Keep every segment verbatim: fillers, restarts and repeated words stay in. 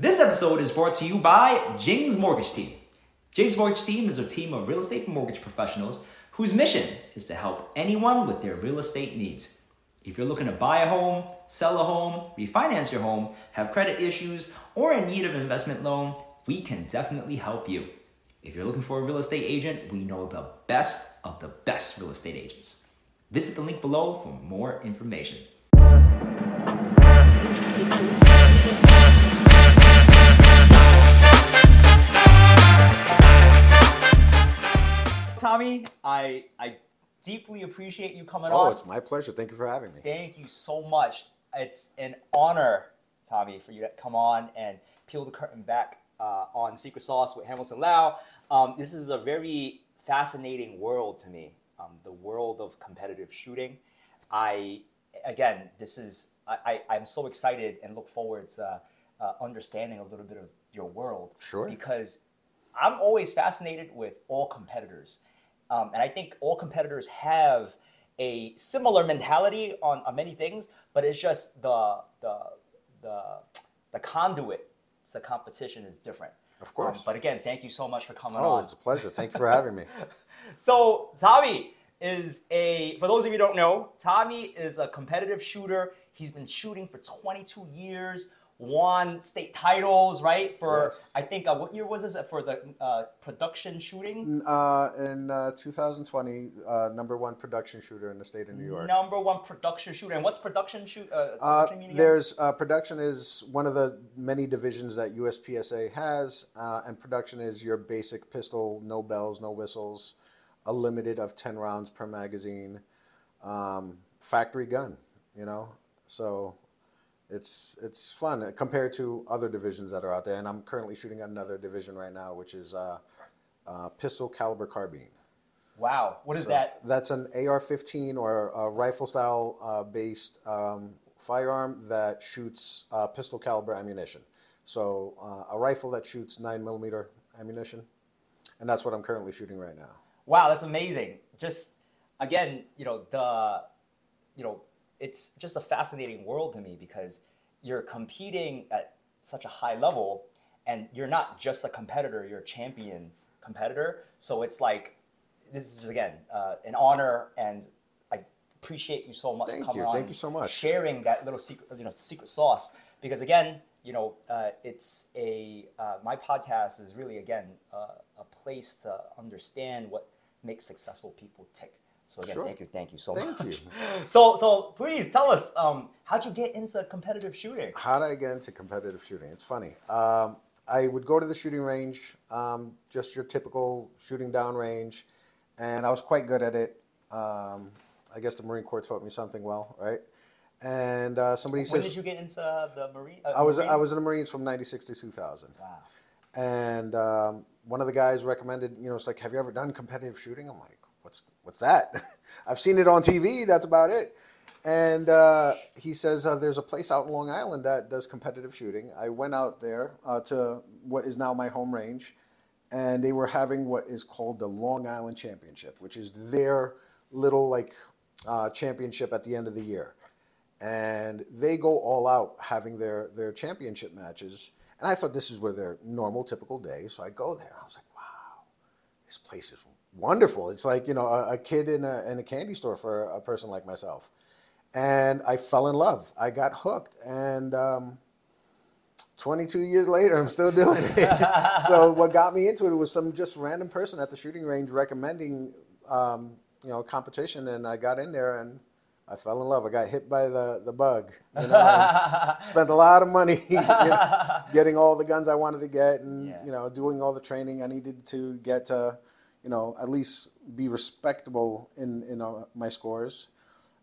This episode is brought to you by Jing's Mortgage Team. Jing's Mortgage Team is a team of real estate mortgage professionals whose mission is to help anyone with their real estate needs. If you're looking to buy a home, sell a home, refinance your home, have credit issues, or in need of an investment loan, we can definitely help you. If you're looking for a real estate agent, we know the best of the best real estate agents. Visit the link below for more information. Tommy, I, I deeply appreciate you coming oh, on. Oh, it's my pleasure. Thank you for having me. Thank you so much. It's an honor, Tommy, for you to come on and peel the curtain back uh, on Secret Sauce with Hamilton Lau. Um, this is a very fascinating world to me, um, the world of competitive shooting. I, again, this is, I, I, I'm so excited and look forward to uh, uh, understanding a little bit of your world. Sure. Because I'm always fascinated with all competitors. Um, and I think all competitors have a similar mentality on, on many things, but it's just the the the, the conduit to competition is different. Of course. Um, but again, thank you so much for coming oh, on. Oh, it's a pleasure. Thanks for having me. So Tommy is a, for those of you who don't know, Tommy is a competitive shooter. He's been shooting for twenty-two years, won state titles, right? For, yes. I think, uh, what year was this? For the uh, production shooting? Uh, in uh, two thousand twenty, uh, number one production shooter in the state of New York. Number one production shooter. And what's production shoot? Uh, production uh, mean there's, uh, production is one of the many divisions that U S P S A has, uh, and production is your basic pistol, no bells, no whistles, a limited of ten rounds per magazine, um, factory gun, you know? So... It's it's fun compared to other divisions that are out there, and I'm currently shooting another division right now, which is uh, uh, pistol caliber carbine. Wow, what is so that? That's an A R fifteen or a rifle style uh, based um, firearm that shoots uh, pistol caliber ammunition. So uh, a rifle that shoots nine millimeter ammunition, and that's what I'm currently shooting right now. Wow, that's amazing. Just again, you know the, you know. It's just a fascinating world to me because you're competing at such a high level and you're not just a competitor, you're a champion competitor. So it's like, this is just, again, uh, an honor, and I appreciate you so much. Thank coming you. On Thank you so much. Sharing that little secret, you know, secret sauce, because again, you know, uh, it's a, uh, my podcast is really, again, uh, a place to understand what makes successful people tick. So again, sure. thank you, thank you so thank much. Thank you. So, so please tell us, um, how'd you get into competitive shooting? How did I get into competitive shooting? It's funny. Um, I would go to the shooting range, um, just your typical shooting down range, and I was quite good at it. Um, I guess the Marine Corps taught me something well, right? And uh, somebody when says, "When did you get into the Marine?" Uh, I was Marine? I was in the Marines from ninety-six to two thousand. Wow. And um, one of the guys recommended, you know, it's like, "Have you ever done competitive shooting?" I'm like, What's, what's that? I've seen it on T V. That's about it. And uh, he says, uh, there's a place out in Long Island that does competitive shooting. I went out there uh, to what is now my home range, and they were having what is called the Long Island Championship, which is their little like uh, championship at the end of the year. And they go all out having their, their championship matches. And I thought this is where their normal, typical day. So I go there. I was like, wow, this place is wonderful. It's like, you know, a, a kid in a, in a candy store for a person like myself. And I fell in love. I got hooked. And um, twenty-two years later, I'm still doing it. So what got me into it was some just random person at the shooting range recommending, um, you know, competition. And I got in there and I fell in love. I got hit by the, the bug. You know, spent a lot of money you know, getting all the guns I wanted to get and, yeah. you know, doing all the training I needed to get to, you know, at least be respectable in, in uh, my scores,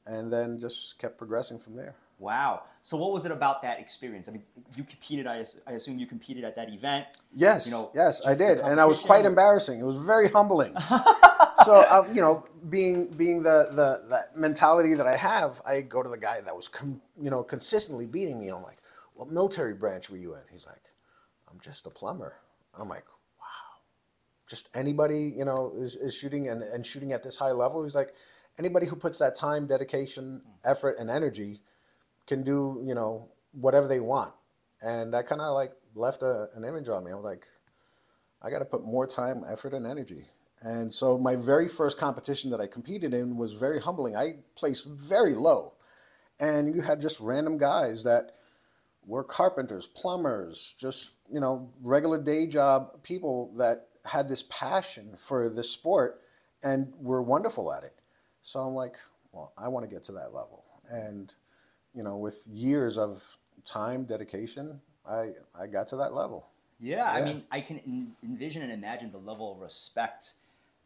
and then just kept progressing from there. Wow. So what was it about that experience? I mean, you competed, I, I assume you competed at that event. Yes, you know, yes, I did. And I was quite embarrassing. It was very humbling. So, uh, you know, being being the, the, the mentality that I have, I go to the guy that was, com- you know, consistently beating me. I'm like, what military branch were you in? He's like, I'm just a plumber. I'm like, just anybody, you know, is, is shooting and, and shooting at this high level. He's like, anybody who puts that time, dedication, effort, and energy can do, you know, whatever they want. And that kind of like left a, an image on me. I was like, I got to put more time, effort, and energy. And so my very first competition that I competed in was very humbling. I placed very low. And you had just random guys that were carpenters, plumbers, just, you know, regular day job people that had this passion for this sport and were wonderful at it. So I'm like, well, I want to get to that level. And, you know, with years of time, dedication, I, I got to that level. Yeah, yeah. I mean, I can en- envision and imagine the level of respect,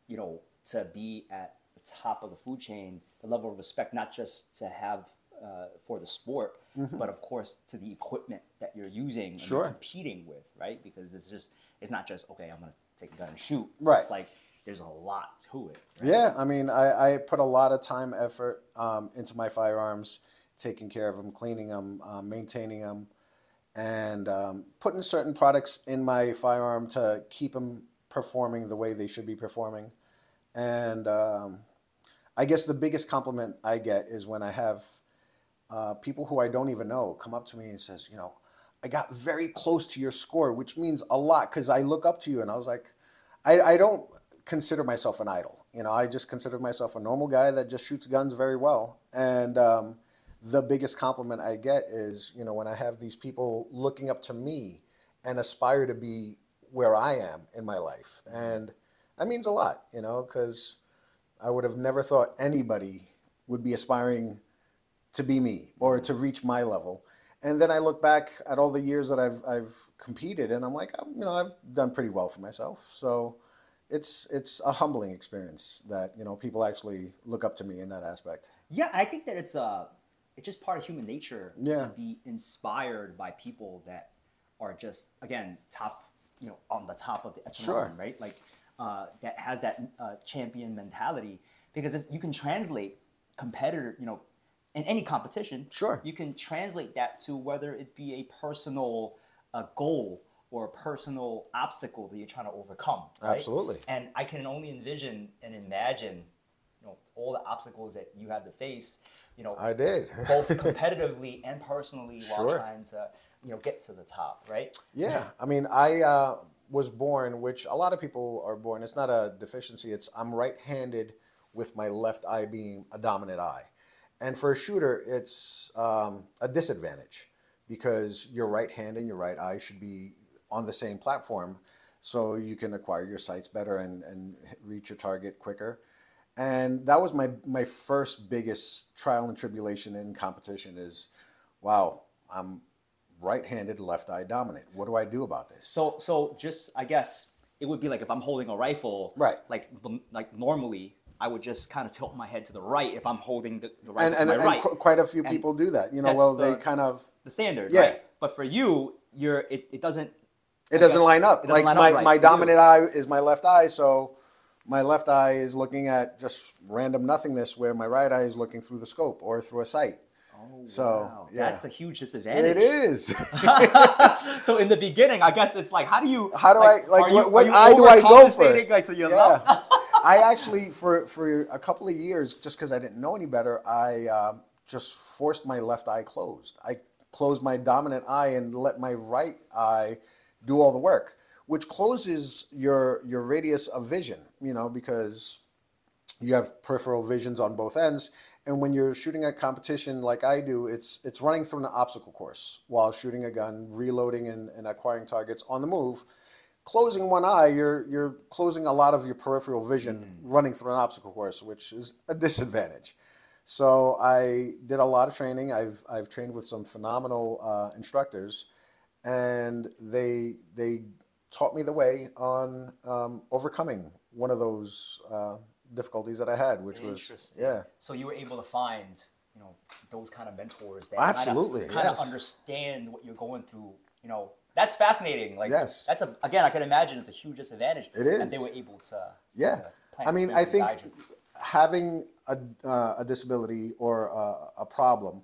you know, to be at the top of the food chain, the level of respect, not just to have uh, for the sport, mm-hmm. but of course to the equipment that you're using and sure. you're competing with, right? Because it's just, it's not just, okay, I'm going to take a gun and shoot. Right. It's like, there's a lot to it. Right? Yeah, I mean, I, I put a lot of time, effort um, into my firearms, taking care of them, cleaning them, uh, maintaining them, and um, putting certain products in my firearm to keep them performing the way they should be performing. And um, I guess the biggest compliment I get is when I have uh, people who I don't even know come up to me and says, you know, I got very close to your score, which means a lot because I look up to you. And I was like, I, I don't consider myself an idol. You know, I just consider myself a normal guy that just shoots guns very well. And um, the biggest compliment I get is, you know, when I have these people looking up to me and aspire to be where I am in my life. And that means a lot, you know, because I would have never thought anybody would be aspiring to be me or to reach my level. And then I look back at all the years that I've I've competed, and I'm like, you know, I've done pretty well for myself. So it's it's a humbling experience that, you know, people actually look up to me in that aspect. Yeah, I think that it's a it's just part of human nature yeah. to be inspired by people that are just, again, top, you know, on the top of the echelon, sure. right? Like uh, that has that uh, champion mentality, because it's, you can translate competitor, you know. In any competition, sure, you can translate that to whether it be a personal uh, goal or a personal obstacle that you're trying to overcome. Right? Absolutely. And I can only envision and imagine, you know, all the obstacles that you had to face. You know, I did both competitively and personally sure. while trying to, you know, get to the top. Right. Yeah, I mean, I uh, was born, which a lot of people are born. It's not a deficiency. It's I'm right-handed with my left eye being a dominant eye. And for a shooter, it's um, a disadvantage because your right hand and your right eye should be on the same platform so you can acquire your sights better and, and reach your target quicker. And that was my, my first biggest trial and tribulation in competition is, wow, I'm right-handed, left-eye dominant. What do I do about this? So so just, I guess, it would be like if I'm holding a rifle, right? like like normally, I would just kind of tilt my head to the right if I'm holding the, the rifle and, to and, my and right. Qu- quite a few and people do that. You know, well, the, they kind of... The standard, yeah. right? But for you, you're it, it doesn't... It doesn't guess, line up. Doesn't like line my, up right my dominant you. Eye is my left eye, so my left eye is looking at just random nothingness where my right eye is looking through the scope or through a sight. Oh, so, wow. Yeah. That's a huge disadvantage. It is. So in the beginning, I guess it's like, how do you... How do like, I... Like, you, what eye do I go for? Like, to your yeah. left? I actually, for, for a couple of years, just because I didn't know any better, I uh, just forced my left eye closed. I closed my dominant eye and let my right eye do all the work, which closes your your radius of vision, you know, because you have peripheral visions on both ends. And when you're shooting a competition like I do, it's it's running through an obstacle course while shooting a gun, reloading and, and acquiring targets on the move. Closing one eye, you're you're closing a lot of your peripheral vision mm-hmm. running through an obstacle course, which is a disadvantage. So I did a lot of training. I've I've trained with some phenomenal uh, instructors, and they they taught me the way on um, overcoming one of those uh, difficulties that I had, which was yeah. So you were able to find, you know, those kind of mentors that absolutely kind of, kind yes. of understand what you're going through, you know. That's fascinating. Like yes. that's a again, I can imagine it's a huge disadvantage. It is. And they were able to. Yeah, to I mean, I think having a uh, a disability or a, a problem,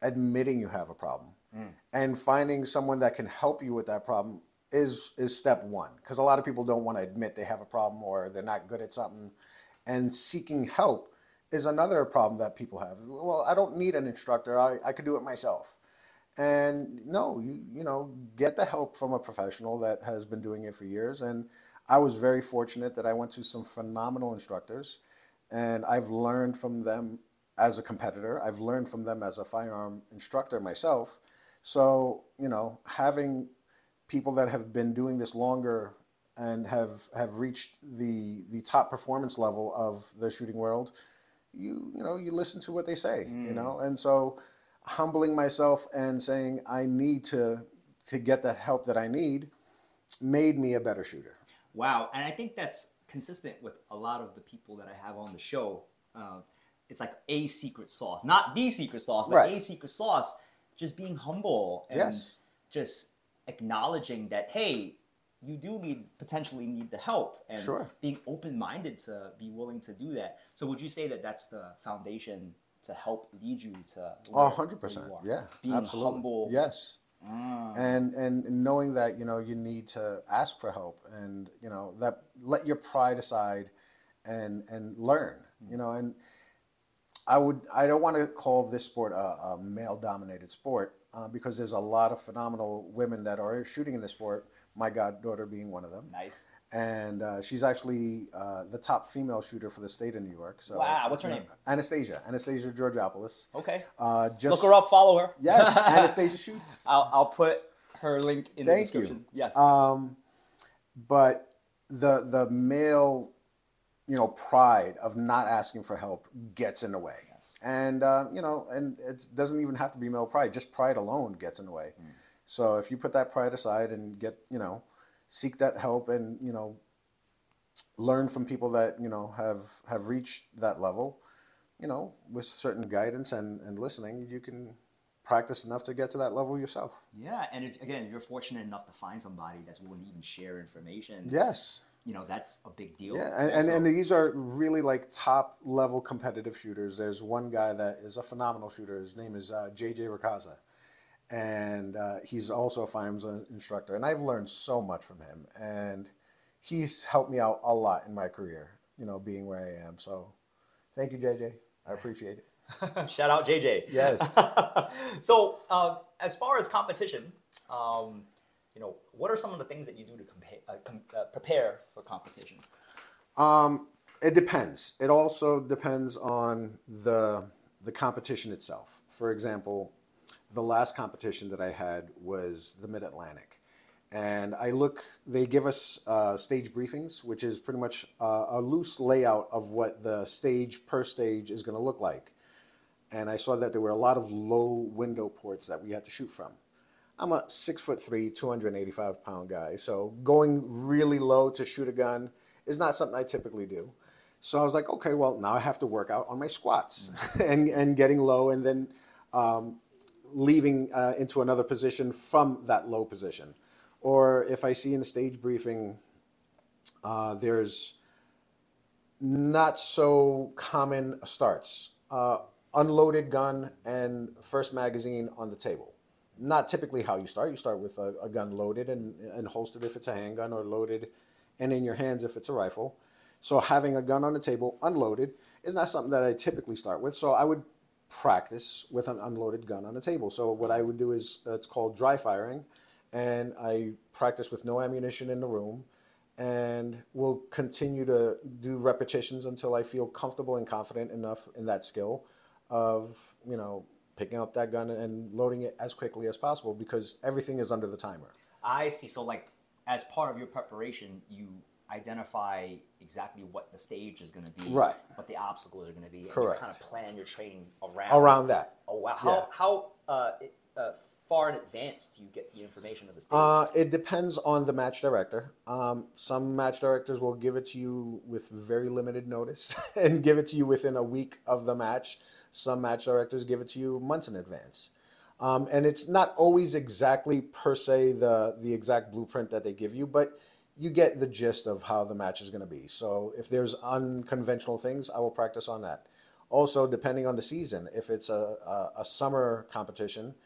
admitting you have a problem, mm. and finding someone that can help you with that problem is is step one. Because a lot of people don't want to admit they have a problem or they're not good at something, and seeking help is another problem that people have. Well, I don't need an instructor. I I could do it myself. And no, you, you know, get the help from a professional that has been doing it for years. And I was very fortunate that I went to some phenomenal instructors, and I've learned from them as a competitor. I've learned from them as a firearm instructor myself. So, you know, having people that have been doing this longer and have have reached the the top performance level of the shooting world, you you know, you listen to what they say, mm. you know? And so humbling myself and saying I need to to get the help that I need made me a better shooter. Wow. And I think that's consistent with a lot of the people that I have on the show. Um, it's like a secret sauce, not the secret sauce, but right. a secret sauce, just being humble and yes. just acknowledging that, hey, you do need potentially need the help, and sure. being open-minded to be willing to do that. So would you say that that's the foundation to help lead you to a hundred percent? Yeah, being absolutely. humble. Yes. Mm. And, and knowing that, you know, you need to ask for help, and, you know, that let your pride aside and, and learn, mm. you know, and I would, I don't want to call this sport a, a male dominated sport uh, because there's a lot of phenomenal women that are shooting in the sport. My goddaughter being one of them. Nice. And uh, she's actually uh, the top female shooter for the state of New York. So, wow, what's her name? Anastasia, Anastasia Georgiopoulos. Okay. Uh, just look her up, follow her. Yes, Anastasia Shoots. I'll, I'll put her link in Thank the description. You. Yes. Um, but the the male, you know, pride of not asking for help gets in the way. Yes. And, uh, you know, and it doesn't even have to be male pride. Just pride alone gets in the way. Mm. So if you put that pride aside and get, you know, seek that help and, you know, learn from people that, you know, have, have reached that level, you know, with certain guidance and, and listening, you can practice enough to get to that level yourself. Yeah. And if, again, if you're fortunate enough to find somebody that's willing to even share information. Yes. You know, that's a big deal. Yeah. And, and, so, and these are really like top level competitive shooters. There's one guy that is a phenomenal shooter. His name is uh, J J Ricasa. And uh, he's also a firearms instructor, and I've learned so much from him, and he's helped me out a lot in my career, you know, being where I am. So thank you, J J. I appreciate it. Shout out, J J. Yes. So uh, as far as competition, um, you know, what are some of the things that you do to compa- uh, com- uh, prepare for competition? Um, it depends. It also depends on the the competition itself. For example, the last competition that I had was the Mid-Atlantic. And I look, they give us uh, stage briefings, which is pretty much uh, a loose layout of what the stage per stage is going to look like. And I saw that there were a lot of low window ports that we had to shoot from. I'm a six foot three, two hundred eighty-five pound guy. So going really low to shoot a gun is not something I typically do. So I was like, okay, well, now I have to work out on my squats mm-hmm. and, and getting low and then, um, leaving uh, into another position from that low position. Or if I see in a stage briefing, uh, there's not so common starts. Uh, unloaded gun and first magazine on the table. Not typically how you start. You start with a, a gun loaded and, and holstered if it's a handgun, or loaded and in your hands if it's a rifle. So having a gun on the table unloaded is not something that I typically start with. So I would practice with an unloaded gun on the table. So what I would do is uh, it's called dry firing, and I practice with no ammunition in the room, and will continue to do repetitions until I feel comfortable and confident enough in that skill of, you know, picking up that gun and loading it as quickly as possible, because everything is under the timer. I see. So like as part of your preparation, you identify exactly what the stage is going to be, right. what the obstacles are going to be, and Correct. You kind of plan your training around around that. Oh wow! How yeah. how uh, uh, far in advance do you get the information of the stage? Uh, it depends on the match director. Um, some match directors will give it to you with very limited notice and give it to you within a week of the match. Some match directors give it to you months in advance. Um, and it's not always exactly per se the the exact blueprint that they give you, but you get the gist of how the match is going to be. So if there's unconventional things, I will practice on that. Also, depending on the season, if it's a, a, a summer competition,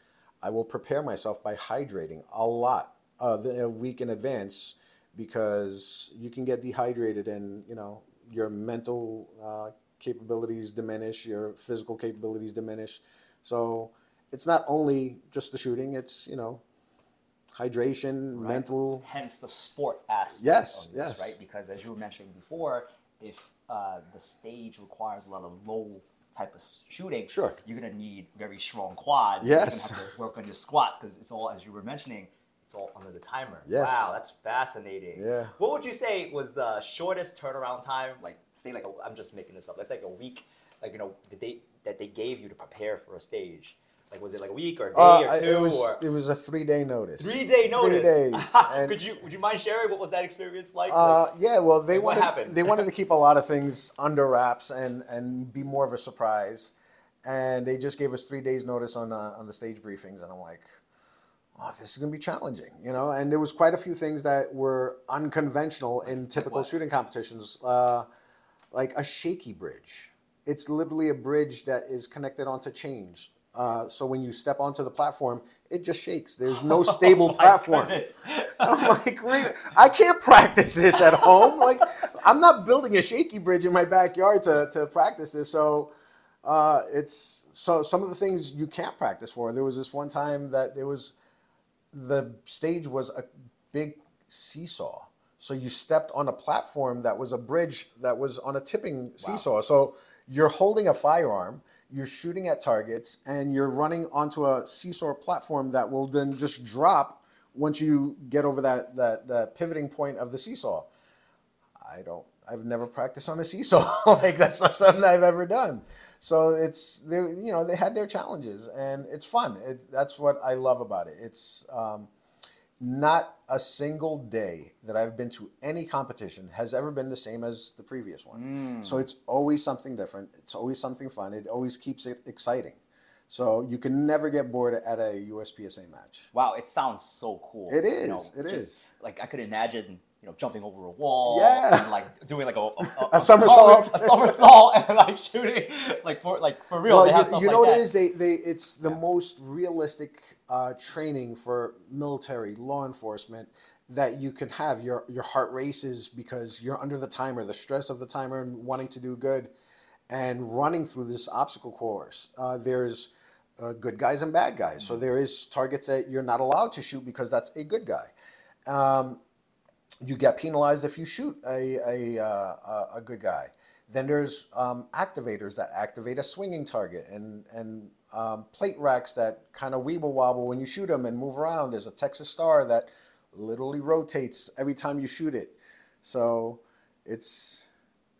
I will prepare myself by hydrating a lot uh, the, a week in advance, because you can get dehydrated and, you know, your mental uh, capabilities diminish, your physical capabilities diminish. So it's not only just the shooting, it's, you know, hydration, right. mental. Hence the sport aspect yes, of this, yes. right? Because as you were mentioning before, if uh, the stage requires a lot of low type of shooting, sure. you're going to need very strong quads. Yes. You're going to have to work on your squats because it's all, as you were mentioning, it's all under the timer. Yes. Wow, that's fascinating. Yeah. What would you say was the shortest turnaround time? Like, say like, a, I'm just making this up. Let's like a week, like, you know, the date that they gave you to prepare for a stage. Like, was it like a week or a day uh, or two? It was, or? It was a three-day notice. Three-day notice. Three days. Could you, would you mind sharing what was that experience like? Uh, like yeah, well, they like wanted, what happened? They wanted to keep a lot of things under wraps and, and be more of a surprise. And they just gave us three days notice on, uh, on the stage briefings. And I'm like, oh, this is going to be challenging, you know? And there was quite a few things that were unconventional in typical like shooting competitions, uh, like a shaky bridge. It's literally a bridge that is connected onto chains. Uh, so when you step onto the platform, it just shakes. There's no stable oh platform. I'm like, I can't practice this at home. Like, I'm not building a shaky bridge in my backyard to, to practice this. So uh, it's so some of the things you can't practice for. There was this one time that there was the stage was a big seesaw. So you stepped on a platform that was a bridge that was on a tipping wow. seesaw. So you're holding a firearm. You're shooting at targets, and you're running onto a seesaw platform that will then just drop once you get over that that, that pivoting point of the seesaw. I don't, I've never practiced on a seesaw. Like, that's not something I've ever done. So it's, they, you know, they had their challenges, and it's fun. It, that's what I love about it. It's um, not a single day that I've been to any competition has ever been the same as the previous one. Mm. So it's always something different. It's always something fun. It always keeps it exciting. So you can never get bored at a U S P S A match. Wow, it sounds so cool. It is. You know, it is. Like, I could imagine, you know, jumping over a wall yeah. and like doing like a, a, a, a somersault, a somersault, and like shooting like for like for real. Well, they have you, you know like what that. It is? They they it's the yeah. most realistic uh, training for military law enforcement that you can have. Your your heart races because you're under the timer, the stress of the timer, and wanting to do good, and running through this obstacle course. Uh, there's uh, good guys and bad guys, mm-hmm. so there is targets that you're not allowed to shoot because that's a good guy. Um, You get penalized if you shoot a a, uh, a good guy. Then there's um, activators that activate a swinging target, and and um, plate racks that kind of weeble wobble when you shoot them and move around. There's a Texas Star that literally rotates every time you shoot it. So it's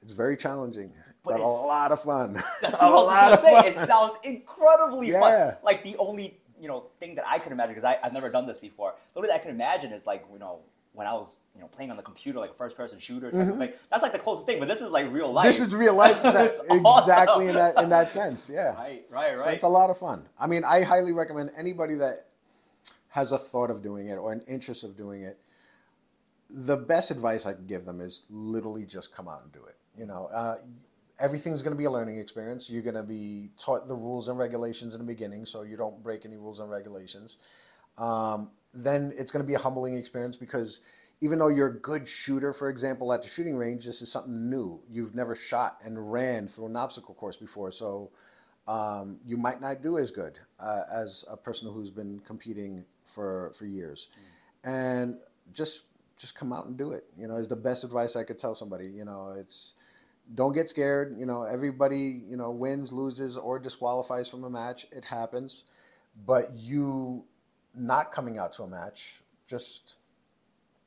it's very challenging. But, but a lot of fun. That's what I was going to say. It sounds incredibly yeah. fun. Like the only you know thing that I could imagine, because I've never done this before. The only thing I can imagine is like you know. when I was, you know, playing on the computer, like a first-person shooter, mm-hmm. like that's like the closest thing. But this is like real life. This is real life, in that, exactly awesome. in that in that sense. Yeah, right, right, right. So it's a lot of fun. I mean, I highly recommend anybody that has a thought of doing it or an interest of doing it. The best advice I can give them is literally just come out and do it. You know, uh, everything's going to be a learning experience. You're going to be taught the rules and regulations in the beginning, so you don't break any rules and regulations. Um, then it's going to be a humbling experience because even though you're a good shooter, for example, at the shooting range, this is something new. You've never shot and ran through an obstacle course before, so um, you might not do as good uh, as a person who's been competing for for years. Mm. And just just come out and do it. You know, is the best advice I could tell somebody. You know, it's don't get scared. You know, everybody you know wins, loses, or disqualifies from a match. It happens, but you. Not coming out to a match just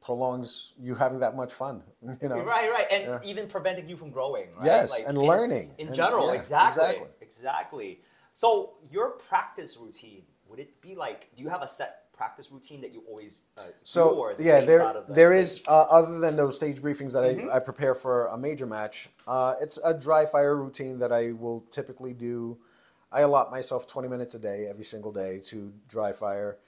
prolongs you having that much fun, you know? Right, right, and yeah. even preventing you from growing, right? Yes, like and in, learning. In general, and, yeah, exactly, exactly, exactly. So your practice routine, would it be like, do you have a set practice routine that you always uh, so, do? Or is yeah, there, out of the there is, uh, other than those stage briefings that mm-hmm. I, I prepare for a major match, uh, it's a dry fire routine that I will typically do. I allot myself twenty minutes a day, every single day to dry fire.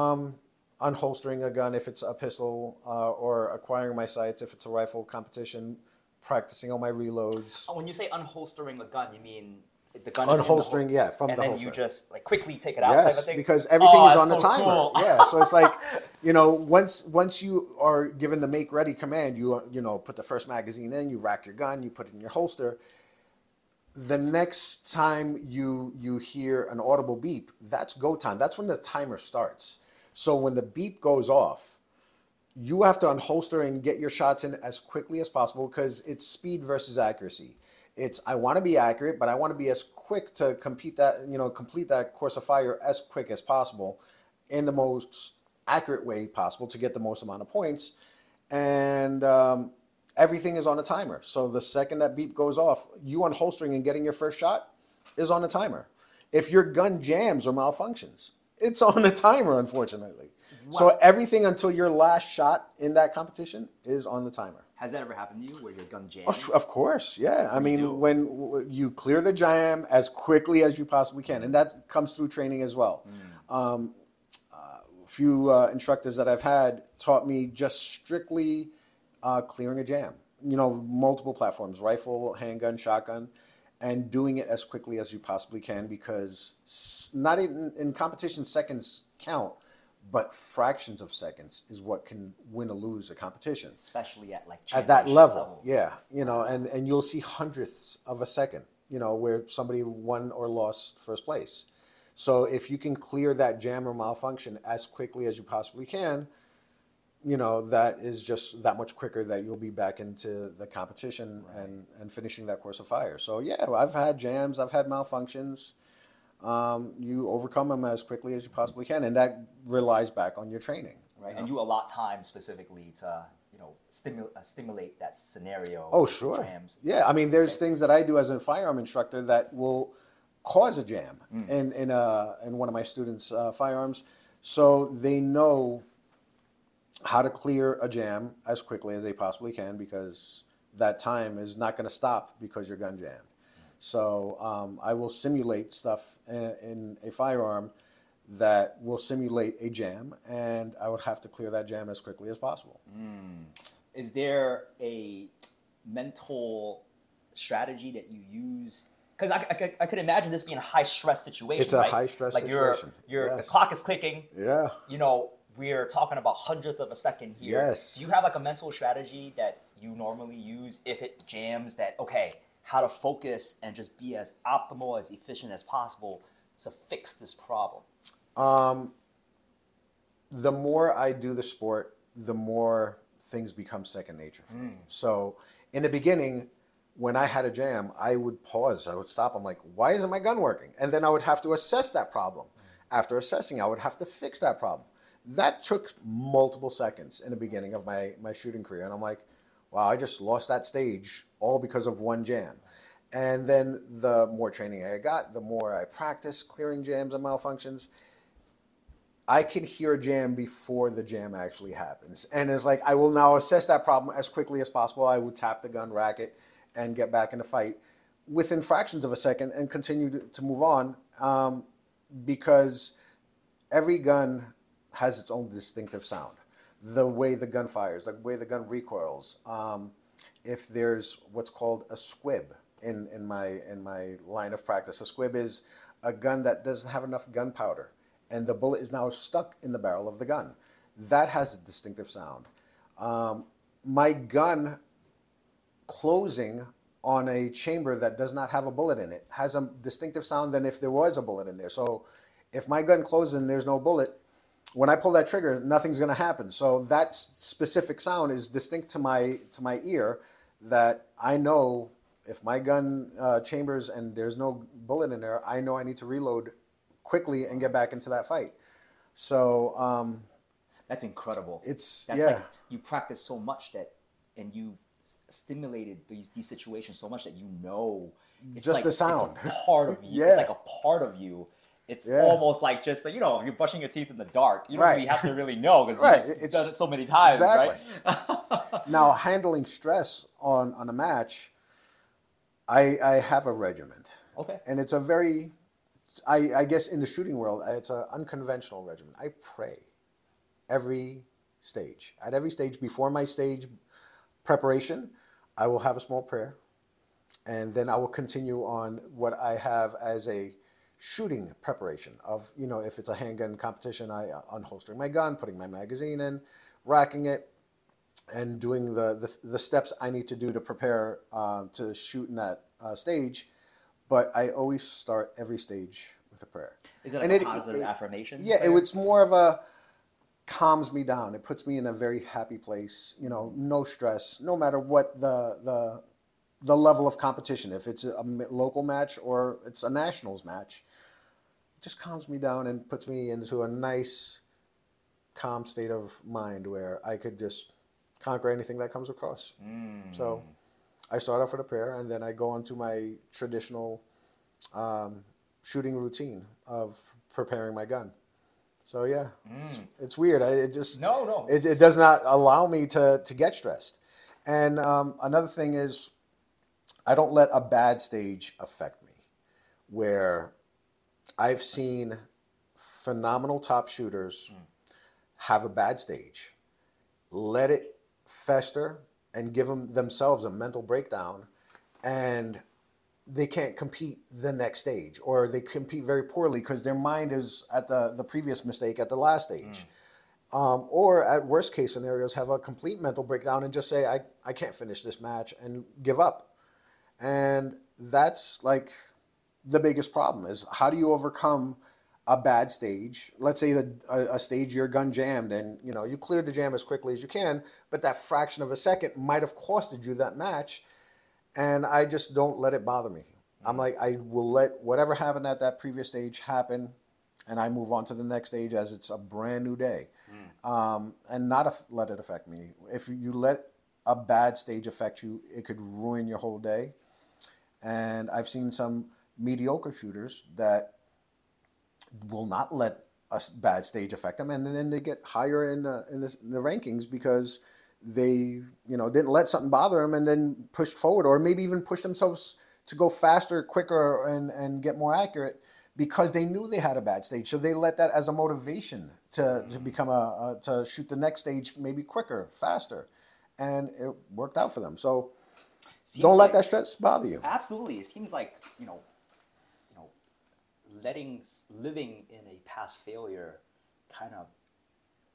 Um, unholstering a gun if it's a pistol, uh, or acquiring my sights if it's a rifle competition, practicing all my reloads. Oh, when you say unholstering a gun, you mean the gun? Unholstering, the yeah, from and the holster. And then you just like quickly take it out. Yes, type of thing? Because everything oh, is on so the timer. Cool. Yeah, so it's like, you know, once once you are given the make ready command, you you know put the first magazine in, you rack your gun, you put it in your holster. the next time you you hear an audible beep, that's go time. That's when the timer starts. So when the beep goes off, you have to unholster and get your shots in as quickly as possible, because it's speed versus accuracy. It's, I want to be accurate, but I want to be as quick to compete that, you know, complete that course of fire as quick as possible in the most accurate way possible to get the most amount of points. And um, everything is on a timer. So the second that beep goes off, you unholstering and getting your first shot is on a timer. If your gun jams or malfunctions, it's on a timer, unfortunately. Wow. So everything until your last shot in that competition is on the timer. Has that ever happened to you where your gun jams? Oh, of course, yeah. I mean, do? when w- you clear the jam as quickly as you possibly can, and that comes through training as well. Mm. Um, uh, a few uh, instructors that I've had taught me just strictly uh, clearing a jam. You know, multiple platforms, rifle, handgun, shotgun, and doing it as quickly as you possibly can, because not even in competition seconds count, but fractions of seconds is what can win or lose a competition. Especially at like at that level, level, yeah. You know, and, and you'll see hundredths of a second, you know, where somebody won or lost first place. So if you can clear that jam or malfunction as quickly as you possibly can, you know, that is just that much quicker that you'll be back into the competition, right, and, and finishing that course of fire. So, yeah, I've had jams, I've had malfunctions. Um, you overcome them as quickly as you possibly can, and that relies back on your training, right? You know? And you allot time specifically to, you know, stimul- uh, stimulate that scenario. Oh, sure. Jams. Yeah, I mean, there's things that I do as a firearm instructor that will cause a jam mm. in in uh in one of my students' uh, firearms, so they know how to clear a jam as quickly as they possibly can, because that time is not going to stop because your gun jammed. So um, I will simulate stuff in, in a firearm that will simulate a jam, and I would have to clear that jam as quickly as possible. Mm. Is there a mental strategy that you use? Because I, I, I could imagine this being a high-stress situation, It's a right? high-stress like situation. You're, you're, yes. The clock is clicking. Yeah. You know, we're talking about hundredth of a second here. Yes. Do you have like a mental strategy that you normally use if it jams that, okay, how to focus and just be as optimal, as efficient as possible to fix this problem? Um, the more I do the sport, the more things become second nature for mm. me. So in the beginning, when I had a jam, I would pause, I would stop. I'm like, why isn't my gun working? And then I would have to assess that problem. After assessing, I would have to fix that problem. That took multiple seconds in the beginning of my, my shooting career. And I'm like, wow, I just lost that stage all because of one jam. And then the more training I got, the more I practiced clearing jams and malfunctions, I could hear a jam before the jam actually happens. And it's like, I will now assess that problem as quickly as possible. I would tap the gun, rack it, and get back in the fight within fractions of a second and continue to, to move on, um, because every gun has its own distinctive sound. The way the gun fires, the way the gun recoils. Um, if there's what's called a squib in, in my in my line of practice, a squib is a gun that doesn't have enough gunpowder, and the bullet is now stuck in the barrel of the gun. That has a distinctive sound. Um, my gun closing on a chamber that does not have a bullet in it has a distinctive sound than if there was a bullet in there. So if my gun closes and there's no bullet, when I pull that trigger, nothing's going to happen. So that specific sound is distinct to my to my ear, that I know if my gun uh, chambers and there's no bullet in there, I know I need to reload quickly and get back into that fight. So um, that's incredible. It's that's yeah. Like, you practice so much that, and you stimulated these these situations so much that you know it's just like, the sound. It's a part of you. Yeah. It's like a part of you. It's yeah. almost like just, you know, you're brushing your teeth in the dark. You don't right. really have to really know, because right. you've done it so many times, exactly. right? Now, handling stress on, on a match, I I have a regimen. Okay. And it's a very, I, I guess in the shooting world, it's an unconventional regimen. I pray every stage. At every stage, before my stage preparation, I will have a small prayer. And then I will continue on what I have as a shooting preparation of, you know, if it's a handgun competition, I uh, unholstering my gun, putting my magazine in, racking it, and doing the the, the steps I need to do to prepare uh, to shoot in that uh, stage. But I always start every stage with a prayer. Is it like and a it, positive it, affirmation? Yeah, it, it's more of a calms me down. It puts me in a very happy place. You know, no stress, no matter what the the the level of competition. If it's a local match or it's a nationals match, it just calms me down and puts me into a nice, calm state of mind where I could just conquer anything that comes across. Mm. So I start off with a prayer, and then I go into my traditional um, shooting routine of preparing my gun. So yeah, mm. it's, it's weird. I, it just no, no. It, it does not allow me to, to get stressed. And um, another thing is, I don't let a bad stage affect me, where I've seen phenomenal top shooters mm. have a bad stage, let it fester, and give them themselves a mental breakdown, and they can't compete the next stage, or they compete very poorly because their mind is at the, the previous mistake at the last stage. Mm. Um, or at worst case scenarios, have a complete mental breakdown and just say, I, I can't finish this match, and give up. And that's like the biggest problem is, how do you overcome a bad stage? Let's say the a, a stage your gun jammed, and you know you cleared the jam as quickly as you can, but that fraction of a second might have costed you that match. And I just don't let it bother me. I'm like, I will let whatever happened at that previous stage happen, and I move on to the next stage as it's a brand new day. Mm. Um, and not af- let it affect me. If you let a bad stage affect you, it could ruin your whole day. And I've seen some mediocre shooters that will not let a bad stage affect them, and then they get higher in the, in the, in the rankings because they, you know, didn't let something bother them and then pushed forward, or maybe even pushed themselves to go faster, quicker, and, and get more accurate because they knew they had a bad stage. So they let that as a motivation to, mm-hmm. to become a, a, to shoot the next stage maybe quicker, faster. And it worked out for them. So seems don't like, let that stress bother you. Absolutely. It seems like, you know, you know, letting, living in a past failure kind of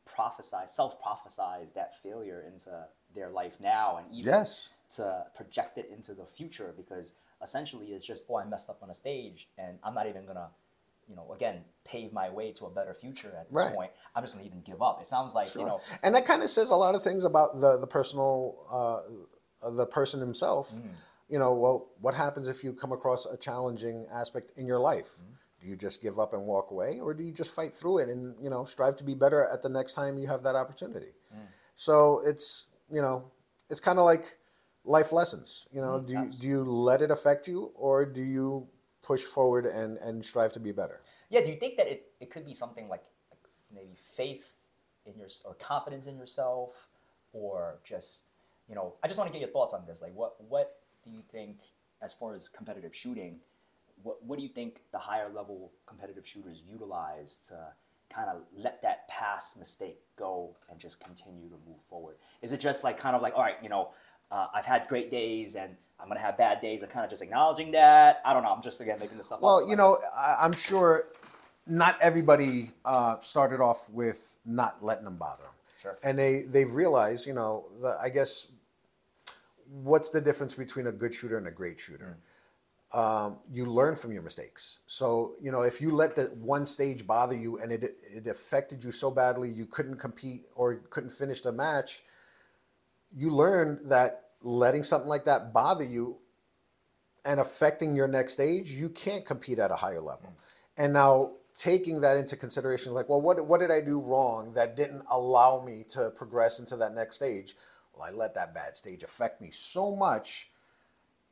prophesize, self-prophesize that failure into their life now, and even yes. to project it into the future, because essentially it's just, oh, I messed up on a stage, and I'm not even gonna, you know, again, pave my way to a better future at this right. point. I'm just gonna even give up. It sounds like, sure. you know. And that kind of says a lot of things about the, the personal, uh, the person himself. Mm. You know, well, what happens if you come across a challenging aspect in your life? Mm. You just give up and walk away, or do you just fight through it and, you know, strive to be better at the next time you have that opportunity? Mm. So it's, you know, it's kind of like life lessons. You know, mm, do you, do you let it affect you, or do you push forward and, and strive to be better? Yeah. Do you think that it, it could be something like, like maybe faith in your, or confidence in yourself, or just, you know, I just want to get your thoughts on this. Like what, what do you think as far as competitive shooting, What what do you think the higher level competitive shooters utilize to kind of let that past mistake go and just continue to move forward? Is it just like kind of like, all right, you know, uh, I've had great days and I'm going to have bad days, and kind of just acknowledging that? I don't know. I'm just, again, making this stuff well, up. Well, you know, I'm sure not everybody uh, started off with not letting them bother them. Sure. And they, they've realized, you know, the, I guess, what's the difference between a good shooter and a great shooter? Mm. Um, you learn from your mistakes. So, you know, if you let that one stage bother you and it it affected you so badly you couldn't compete or couldn't finish the match, you learned that letting something like that bother you and affecting your next stage, you can't compete at a higher level. Mm-hmm. And now taking that into consideration, like, well, what what did I do wrong that didn't allow me to progress into that next stage? Well, I let that bad stage affect me so much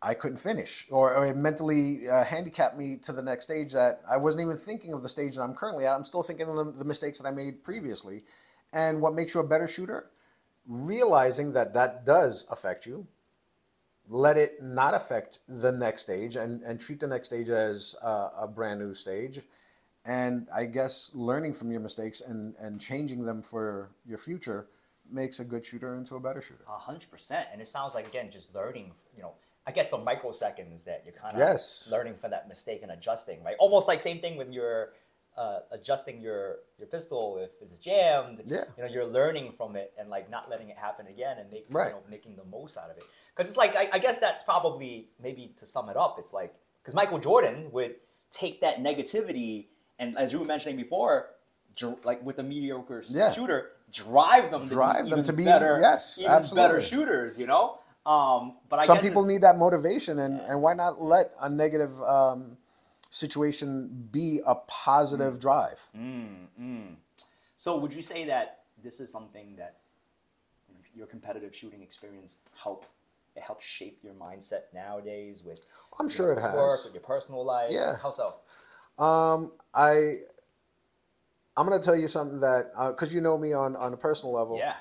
I couldn't finish, or, or it mentally uh, handicapped me to the next stage that I wasn't even thinking of the stage that I'm currently at. I'm still thinking of the, the mistakes that I made previously. And what makes you a better shooter? Realizing that that does affect you. Let it not affect the next stage, and, and treat the next stage as uh, a brand new stage. And I guess learning from your mistakes and, and changing them for your future makes a good shooter into a better shooter. A hundred percent. And it sounds like, again, just learning, you know, I guess the microseconds that you're kind of yes. learning from that mistake and adjusting, right? Almost like same thing with your uh, adjusting your, your pistol if it's jammed. Yeah. You know, you're learning from it and like not letting it happen again, and make, right. you know, making the most out of it. Because it's like I, I guess that's probably, maybe to sum it up, it's like Because Michael Jordan would take that negativity and, as you were mentioning before, dr- like with the mediocre yeah. shooter, drive them drive to be them even to be better, yes, even absolutely. better shooters. You know, um, but I some guess people need that motivation, and, yeah. and why not let a negative um, situation be a positive mm. drive? Mm, mm. So, would you say that this is something that your competitive shooting experience helped? It helps shape your mindset nowadays with I'm sure it has work, with your personal life. Yeah. How so? Um, I, I'm going to tell you something that, uh, because you know me on, on a personal level. Yeah.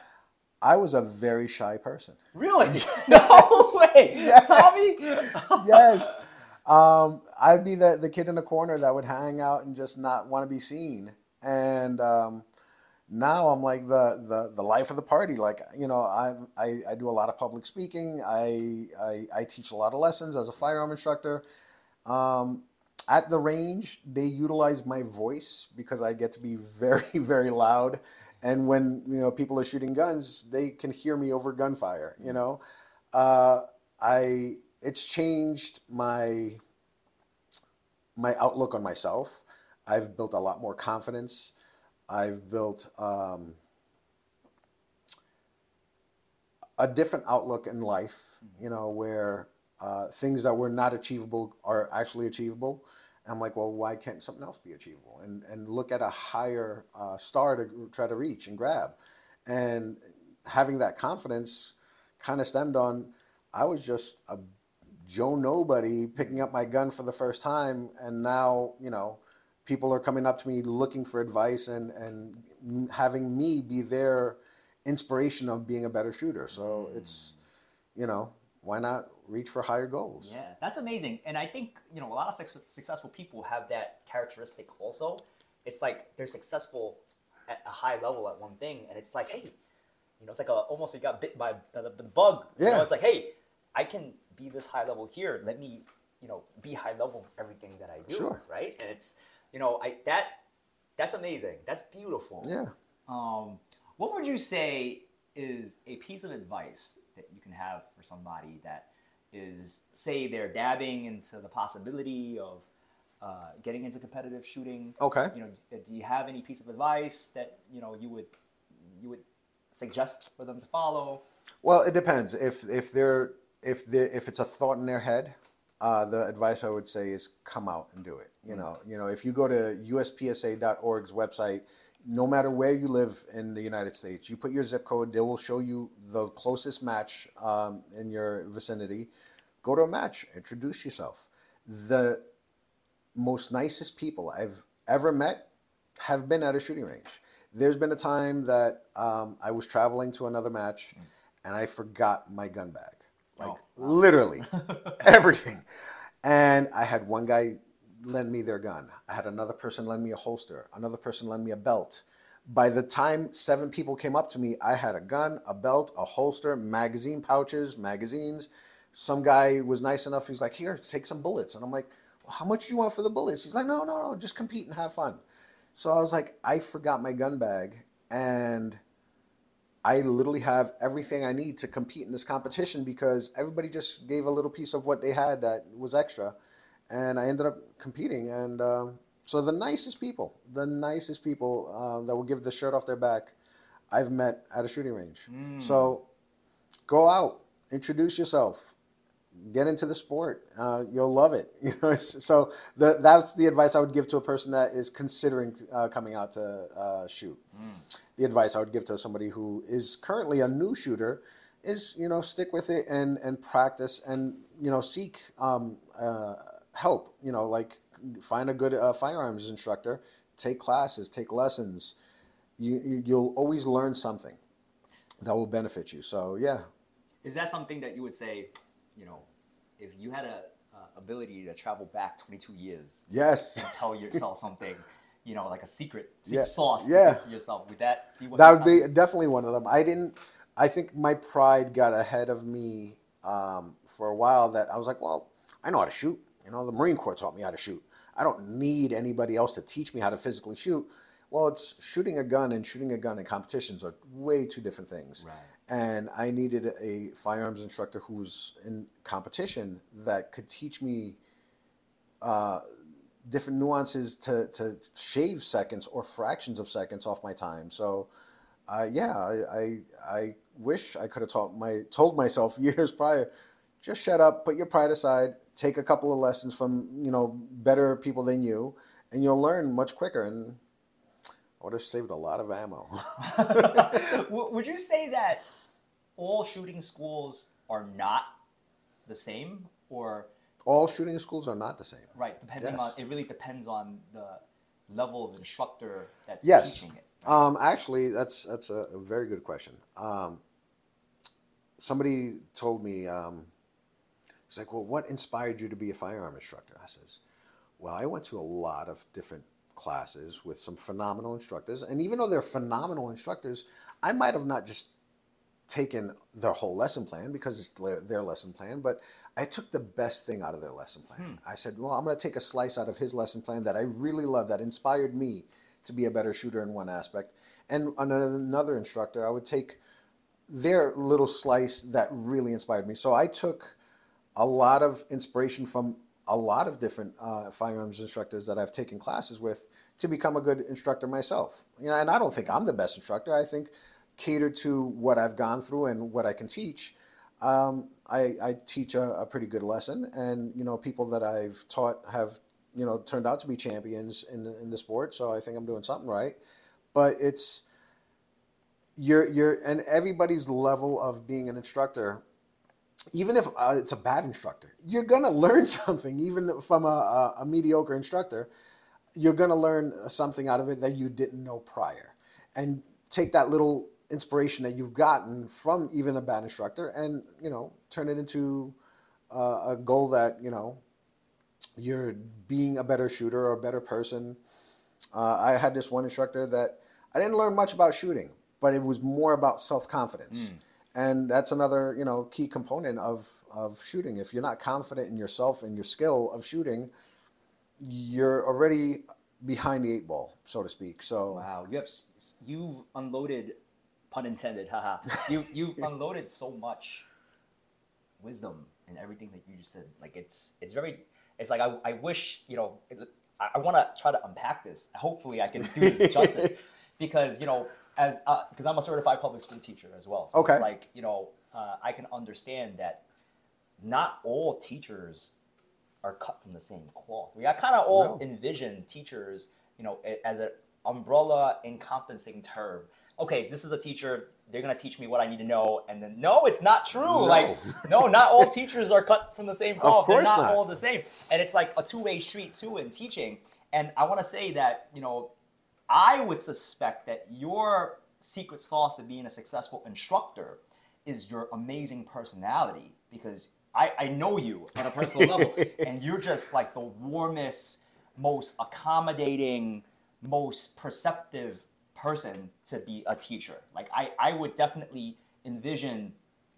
I was a very shy person. Really? No way. Yes. Tommy? Yes. Um, I'd be the, the kid in the corner that would hang out and just not want to be seen. And, um, now I'm like the, the, the life of the party. Like, you know, I, I I do a lot of public speaking. I I, I teach a lot of lessons as a firearm instructor. Um, at the range, they utilize my voice because I get to be very, very loud. And when, you know, people are shooting guns, they can hear me over gunfire, you know. Uh, I it's changed my my outlook on myself. I've built a lot more confidence. I've built um, a different outlook in life, you know, where uh, things that were not achievable are actually achievable. I'm like, well, why can't something else be achievable? And and look at a higher uh, star to try to reach and grab. And having that confidence kind of stemmed on, I was just a Joe Nobody picking up my gun for the first time, and now, you know, people are coming up to me looking for advice and, and having me be their inspiration of being a better shooter. So it's, you know, why not reach for higher goals? Yeah, that's amazing. And I think, you know, a lot of successful people have that characteristic also. It's like they're successful at a high level at one thing. And it's like, hey, you know, it's like a, almost you got bit by the bug. Yeah. You know, it's like, hey, I can be this high level here. Let me, you know, be high level in everything that I do. Sure. Right? And it's... You know, I that that's amazing. That's beautiful. Yeah. Um, what would you say is a piece of advice that you can have for somebody that is, say, they're dabbing into the possibility of uh, getting into competitive shooting? Okay. You know, do you have any piece of advice that you know you would you would suggest for them to follow? Well, it depends. If if they're if they if it's a thought in their head. Uh, the advice I would say is come out and do it. You know, you know, if you go to U S P S A dot org's website, no matter where you live in the United States, you put your zip code, they will show you the closest match um, in your vicinity. Go to a match, introduce yourself. The most nicest people I've ever met have been at a shooting range. There's been a time that um, I was traveling to another match and I forgot my gun bag. Like oh, wow. Literally everything. And I had one guy lend me their gun. I had another person lend me a holster. Another person lend me a belt. By the time seven people came up to me, I had a gun, a belt, a holster, magazine pouches, magazines. Some guy was nice enough. He's like, here, take some bullets. And I'm like, well, how much do you want for the bullets? He's like, no, no, no, just compete and have fun. So I was like, I forgot my gun bag. And I literally have everything I need to compete in this competition because everybody just gave a little piece of what they had that was extra. And I ended up competing. And um, so the nicest people, the nicest people uh, that will give the shirt off their back, I've met at a shooting range. Mm. So go out, introduce yourself, get into the sport. Uh, you'll love it. You know. So the, that's the advice I would give to a person that is considering uh, coming out to uh, shoot. Mm. The advice I would give to somebody who is currently a new shooter is, you know, stick with it and, and practice and, you know, seek um, uh, help, you know, like find a good uh, firearms instructor, take classes, take lessons. You, you, you'll always learn something that will benefit you. So, yeah. Is that something that you would say, you know, if you had a uh, ability to travel back twenty-two years yes, and tell yourself something? You know, like a secret, secret yeah. sauce to, yeah. to yourself. Would that be what That would be about? Definitely one of them. I didn't, I think my pride got ahead of me um, for a while that I was like, well, I know how to shoot. You know, the Marine Corps taught me how to shoot. I don't need anybody else to teach me how to physically shoot. Well, it's shooting a gun and shooting a gun in competitions are way two different things. Right. And I needed a firearms instructor who was in competition that could teach me uh, different nuances to, to shave seconds or fractions of seconds off my time. So, uh, yeah, I, I I wish I could have taught my told myself years prior, just shut up, put your pride aside, take a couple of lessons from, you know, better people than you, and you'll learn much quicker. And I would have saved a lot of ammo. Would you say that all shooting schools are not the same, or all shooting schools are not the same? Right, depending yes. on it really depends on the level of instructor that's yes. teaching it. Yes, um, actually, that's that's a, a very good question. Um, somebody told me, um, it's like, well, what inspired you to be a firearm instructor? I says, well, I went to a lot of different classes with some phenomenal instructors, and even though they're phenomenal instructors, I might have not just taken their whole lesson plan because it's their lesson plan, but I took the best thing out of their lesson plan. Hmm. I said, well, I'm going to take a slice out of his lesson plan that I really love, that inspired me to be a better shooter in one aspect. And on another instructor, I would take their little slice that really inspired me. So I took a lot of inspiration from a lot of different uh, firearms instructors that I've taken classes with to become a good instructor myself. You know, and I don't think I'm the best instructor. I think catered to what I've gone through and what I can teach, um, I, I teach a, a pretty good lesson. And, you know, people that I've taught have, you know, turned out to be champions in the, in the sport. So I think I'm doing something right. But it's you're you're and everybody's level of being an instructor, even if uh, it's a bad instructor, you're going to learn something. Even from a, a, a mediocre instructor, you're going to learn something out of it that you didn't know prior. And take that little inspiration that you've gotten from even a bad instructor and, you know, turn it into uh, a goal that, you know, you're being a better shooter or a better person. Uh, I had this one instructor that I didn't learn much about shooting, but it was more about self-confidence. Mm. And that's another, you know, key component of, of shooting. If you're not confident in yourself and your skill of shooting, you're already behind the eight ball, so to speak. So wow, you have, you've unloaded... Pun intended, haha. You, you've unloaded so much wisdom in everything that you just said. Like, it's it's very, it's like I, I wish, you know, it, I, I want to try to unpack this. Hopefully I can do this justice because, you know, as because uh, I'm a certified public school teacher as well. So okay. It's like, you know, uh, I can understand that not all teachers are cut from the same cloth. We I kind of all no. envision teachers, you know, as an umbrella encompassing term. Okay, this is a teacher, they're going to teach me what I need to know, and then, no, it's not true. No. Like, no, not all teachers are cut from the same cloth. Of course not. They're not all the same. And it's like a two-way street, too, in teaching. And I want to say that, you know, I would suspect that your secret sauce to being a successful instructor is your amazing personality, because I, I know you on a personal level, and you're just like the warmest, most accommodating, most perceptive person to be a teacher. Like I, I would definitely envision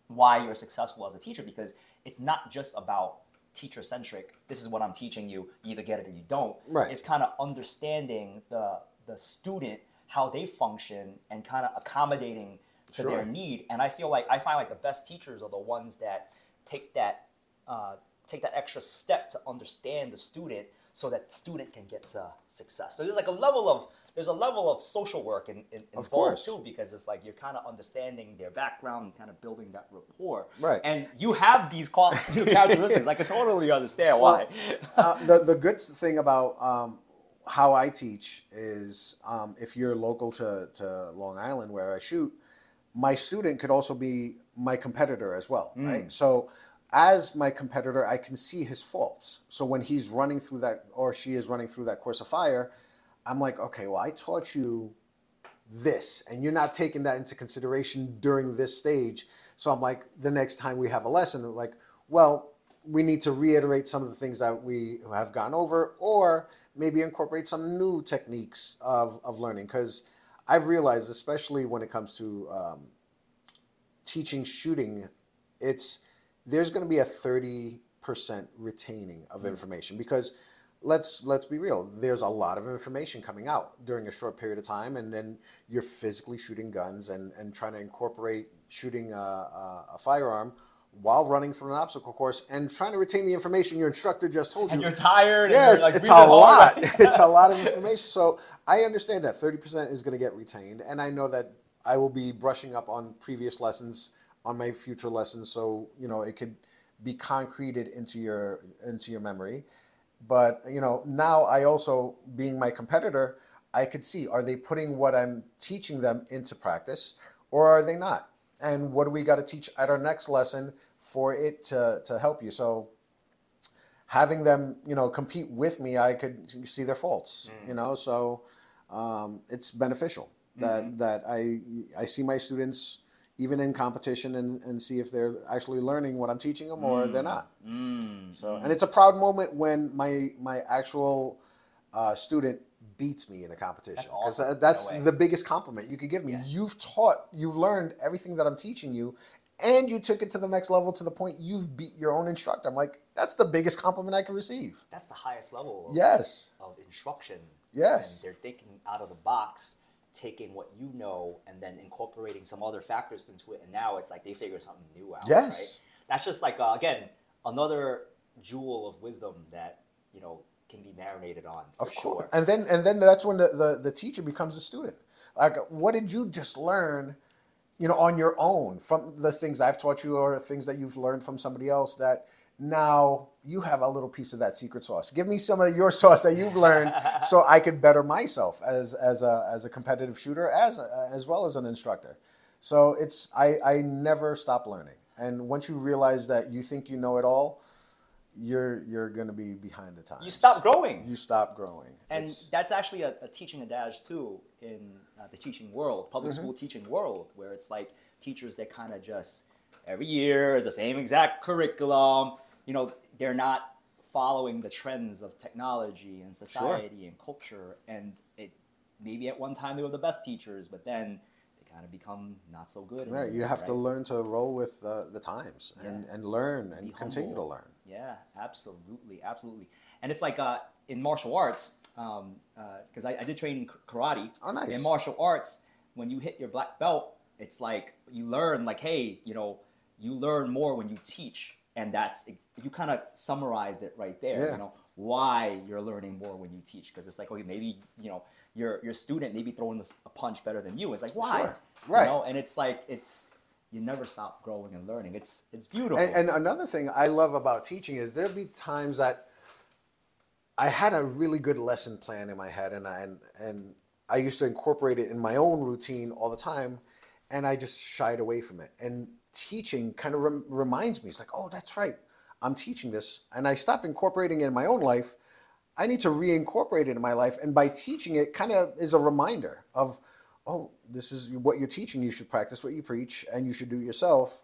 why you're successful as a teacher, because it's not just about teacher-centric, this is what I'm teaching you, you either get it or you don't. Right. It's kind of understanding the the student, how they function, and kind of accommodating to sure. their need. And I feel like, I find like the best teachers are the ones that take that uh, take that extra step to understand the student so that student can get to success. So there's like a level of There's a level of social work in, in, involved too, because it's like you're kind of understanding their background and kind of building that rapport. Right. And you have these characteristics. I can totally understand why. Well, uh, the the good thing about um, how I teach is um, if you're local to, to Long Island where I shoot, my student could also be my competitor as well. Mm. Right. So as my competitor, I can see his faults. So when he's running through that, or she is running through that course of fire, I'm like, okay, well, I taught you this, and you're not taking that into consideration during this stage. So I'm like, the next time we have a lesson, I'm like, well, we need to reiterate some of the things that we have gone over, or maybe incorporate some new techniques of, of learning. Because I've realized, especially when it comes to um, teaching shooting, it's there's going to be a thirty percent retaining of information, because Let's let's be real. There's a lot of information coming out during a short period of time, and then you're physically shooting guns and, and trying to incorporate shooting a, a, a firearm while running through an obstacle course and trying to retain the information your instructor just told you. And you're tired. Yeah, and you're like, it's a lot. It's a lot of information. So I understand that thirty percent is going to get retained, and I know that I will be brushing up on previous lessons, on my future lessons, so you know it could be concreted into your into your memory. But you know, now I also, being my competitor, I could see, are they putting what I'm teaching them into practice, or are they not? And what do we got to teach at our next lesson for it to, to help you? So having them, you know, compete with me, I could see their faults, mm-hmm. you know, so um, it's beneficial that, mm-hmm. that I, I see my students even in competition and, and see if they're actually learning what I'm teaching them mm-hmm. or they're not. Mm-hmm. So, and it's a proud moment when my, my actual uh, student beats me in a competition. That's awesome. 'Cause that's no way. The biggest compliment you could give me. Yes. You've taught, you've learned everything that I'm teaching you, and you took it to the next level to the point you've beat your own instructor. I'm like, that's the biggest compliment I can receive. That's the highest level of, yes. of instruction. Yes. And they're thinking out of the box, taking what you know and then incorporating some other factors into it, and now it's like they figure something new out. Yes. Right? That's just like, uh, again, another jewel of wisdom that, you know, can be marinated on. Of course. Sure. And then and then that's when the, the, the teacher becomes a student. Like, what did you just learn, you know, on your own from the things I've taught you or things that you've learned from somebody else, that now you have a little piece of that secret sauce. Give me some of your sauce that you've learned so I could better myself as as a as a competitive shooter, as a, as well as an instructor. So it's I, I never stop learning. And once you realize that you think you know it all, you're you're going to be behind the times. You stop growing. You stop growing. And it's, that's actually a, a teaching adage, too, in uh, the teaching world, public mm-hmm. school teaching world, where it's like teachers that kind of just, every year is the same exact curriculum. You know, they're not following the trends of technology and society sure. and culture. And it maybe at one time they were the best teachers, but then they kind of become not so good. Right. You have right? to learn to roll with uh, the times and, yeah. and learn and be continue humble. To learn. Yeah, absolutely, absolutely. And it's like uh, in martial arts, um, uh, because I, I did train karate. Oh, nice. In martial arts, when you hit your black belt, it's like you learn, like, hey, you know, you learn more when you teach. And that's, you kind of summarized it right there, yeah. you know, why you're learning more when you teach. Because it's like, okay, maybe, you know, your your student maybe throwing a punch better than you. It's like, why? Sure. Right. You know? And it's like, it's... You never stop growing and learning. It's it's beautiful. And, and another thing I love about teaching is there'll be times that I had a really good lesson plan in my head, and I, and, and I used to incorporate it in my own routine all the time, and I just shied away from it. And teaching kind of rem- reminds me. It's like, oh, that's right. I'm teaching this. And I stopped incorporating it in my own life. I need to reincorporate it in my life. And by teaching it kind of is a reminder of, oh, this is what you're teaching. You should practice what you preach, and you should do it yourself.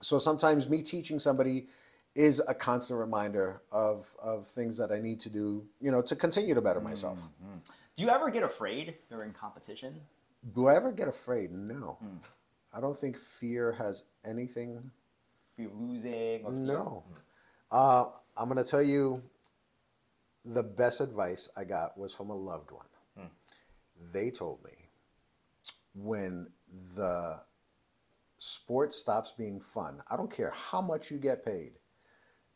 So sometimes me teaching somebody is a constant reminder of of things that I need to do, you know, to continue to better myself. Mm-hmm. Do you ever get afraid during competition? Do I ever get afraid? No. Mm. I don't think fear has anything. Fear of losing? Or fear? No. Mm. Uh, I'm going to tell you the best advice I got was from a loved one. Mm. They told me, when the sport stops being fun, I don't care how much you get paid,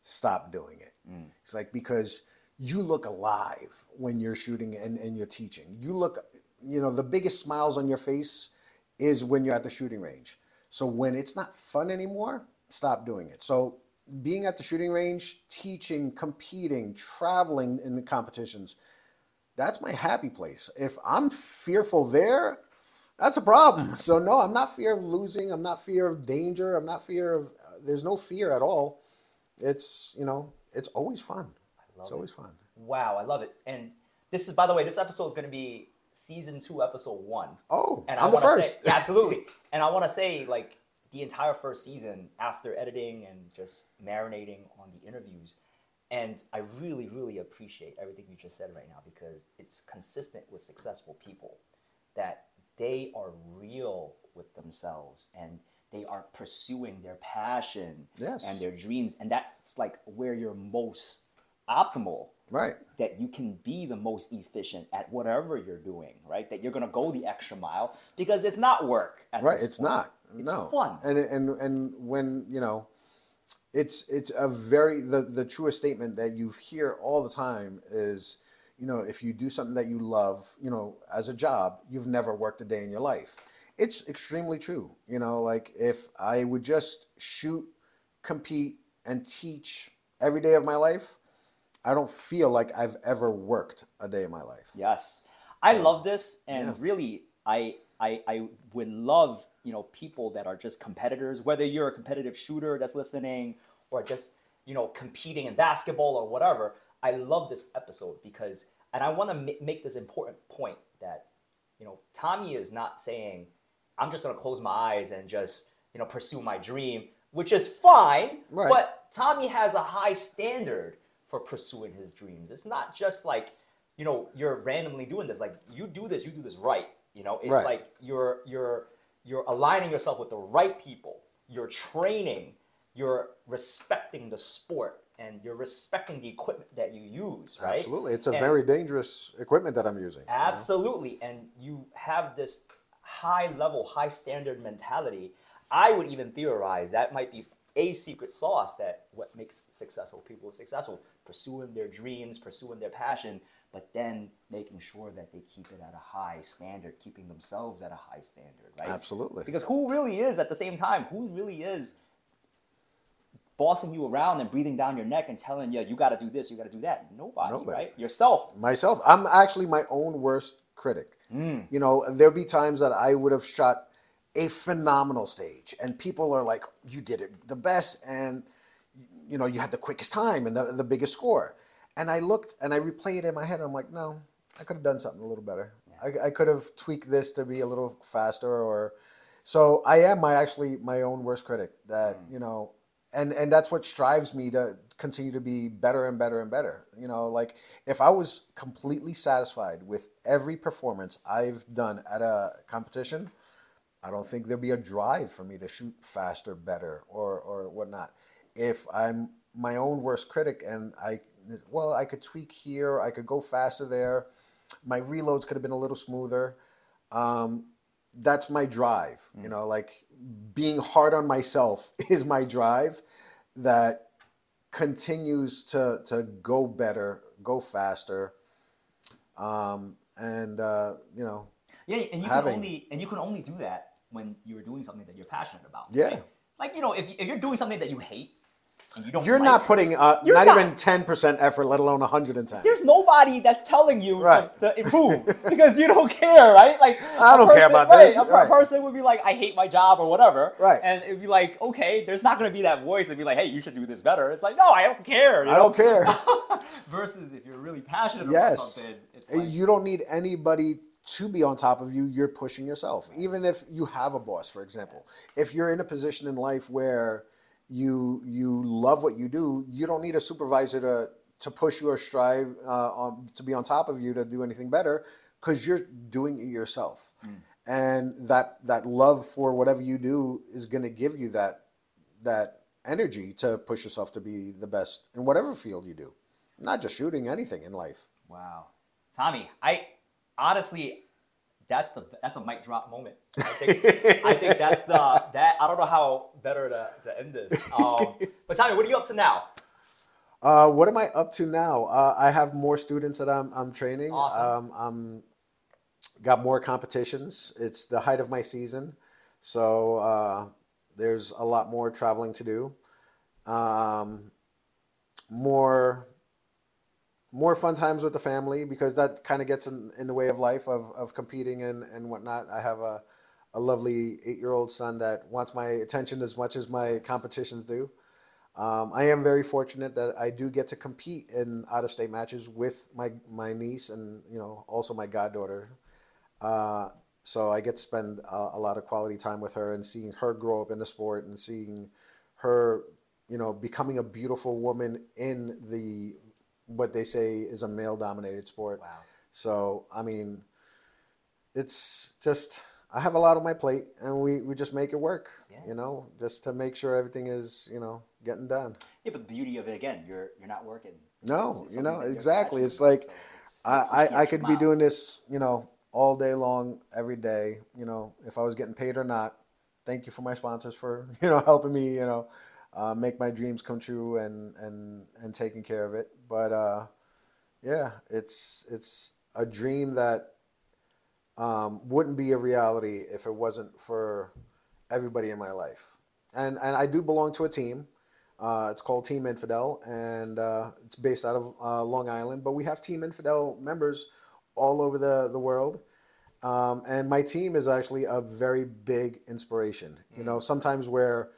stop doing it. Mm. It's like, because you look alive when you're shooting and, and you're teaching. You look, you know, the biggest smiles on your face is when you're at the shooting range. So when it's not fun anymore, stop doing it. So being at the shooting range, teaching, competing, traveling in the competitions, that's my happy place. If I'm fearful there, that's a problem. So no, I'm not fear of losing. I'm not fear of danger. I'm not fear of, uh, there's no fear at all. It's, you know, it's always fun. I love it's it. always fun. Wow. I love it. And this is, by the way, this episode is going to be season two, episode one. Oh, and I'm I the first. Say, yeah, absolutely. And I want to say, like, the entire first season, after editing and just marinating on the interviews, and I really, really appreciate everything you just said right now, because it's consistent with successful people that they are real with themselves, and they are pursuing their passion yes. and their dreams. And that's like where you're most optimal, right? That you can be the most efficient at whatever you're doing, right? That you're going to go the extra mile, because it's not work. At right. It's point. Not, it's no fun. And, and, and when, you know, it's it's a very the, the truest statement that you hear all the time is, you know, if you do something that you love, you know, as a job, you've never worked a day in your life. It's extremely true. You know, like if I would just shoot, compete, and teach every day of my life, I don't feel like I've ever worked a day in my life. Yes. I um, love this. And yeah. really, I, I I would love, you know, people that are just competitors, whether you're a competitive shooter that's listening or just, you know, competing in basketball or whatever. I love this episode because, and I want to m- make this important point that, you know, Tommy is not saying, I'm just going to close my eyes and just, you know, pursue my dream, which is fine, right. But Tommy has a high standard for pursuing his dreams. It's not just like, you know, you're randomly doing this. Like you do this, you do this right. You know, it's right. like you're you're you're aligning yourself with the right people. You're training. You're respecting the sport, and you're respecting the equipment that you use, right? Absolutely. It's a and very dangerous equipment that I'm using. Absolutely. You know? And you have this high level, high standard mentality. I would even theorize that might be a secret sauce that what makes successful people successful, pursuing their dreams, pursuing their passion, but then making sure that they keep it at a high standard, keeping themselves at a high standard, right? Absolutely. Because who really is, at the same time, who really is bossing you around and breathing down your neck and telling you, you got to do this, you got to do that? Nobody, Nobody, right? Yourself. Myself. I'm actually my own worst critic. Mm. You know, there'll be times that I would have shot a phenomenal stage and people are like, you did it the best, and you know, you had the quickest time and the, the biggest score. And I looked and I replayed it in my head and I'm like, no, I could have done something a little better. Yeah. I, I could have tweaked this to be a little faster, or so I am my actually my own worst critic that, mm. you know, and, and that's what strives me to continue to be better and better and better. You know, like if I was completely satisfied with every performance I've done at a competition, I don't think there'll be a drive for me to shoot faster, better, or or whatnot. If I'm my own worst critic and I, well, I could tweak here, I could go faster there, my reloads could have been a little smoother. Um, that's my drive, mm-hmm. you know, like being hard on myself is my drive that continues to to go better, go faster, um, and, uh, you know, Yeah, and you having. can only and you can only do that when you're doing something that you're passionate about. Yeah, right? Like you know, if, if you're doing something that you hate and you don't, you're like, not putting uh, you're not, not even ten percent effort, let alone one hundred ten. There's nobody that's telling you right. to, to improve because you don't care, right? Like I don't person, care about right, this. A right. person would be like, I hate my job or whatever, right? And it'd be like, okay, there's not going to be that voice that'd be like, hey, you should do this better. It's like, no, I don't care. You I know? don't care. Versus if you're really passionate yes. about something, it's like, you don't need anybody to be on top of you. You're pushing yourself. Even if you have a boss, for example, if you're in a position in life where you you love what you do, you don't need a supervisor to to push you or strive uh, on, to be on top of you to do anything better, because you're doing it yourself. Mm. And that that love for whatever you do is going to give you that that energy to push yourself to be the best in whatever field you do, not just shooting, anything in life. Wow, Tommy, I. Honestly, that's the that's a mic drop moment. I think I think that's the that I don't know how better to, to end this. Um, but Tommy, what are you up to now? Uh, what am I up to now? Uh, I have more students that I'm I'm training. Awesome. Um, I'm got more competitions. It's the height of my season, so uh, there's a lot more traveling to do. Um, more. More fun times with the family, because that kind of gets in, in the way of life of, of competing and, and whatnot. I have a, a lovely eight-year-old son that wants my attention as much as my competitions do. Um, I am very fortunate that I do get to compete in out-of-state matches with my, my niece and, you know, also my goddaughter. Uh, so I get to spend a, a lot of quality time with her and seeing her grow up in the sport and seeing her, you know, becoming a beautiful woman in the what they say is a male-dominated sport. Wow. So, I mean, it's just, I have a lot on my plate, and we, we just make it work, yeah. you know, just to make sure everything is, you know, getting done. Yeah, but the beauty of it, again, you're you're not working. No, it's, it's you know, exactly. It's like, so it's, I, I, I could be doing this, you know, all day long, every day, you know, if I was getting paid or not. Thank you for my sponsors for, you know, helping me, you know, uh, make my dreams come true and, and, and taking care of it. But uh, yeah, it's it's a dream that um, wouldn't be a reality if it wasn't for everybody in my life. And and I do belong to a team. Uh, it's called Team Infidel, and uh, it's based out of uh, Long Island. But we have Team Infidel members all over the, the world. Um, and my team is actually a very big inspiration. You know, sometimes where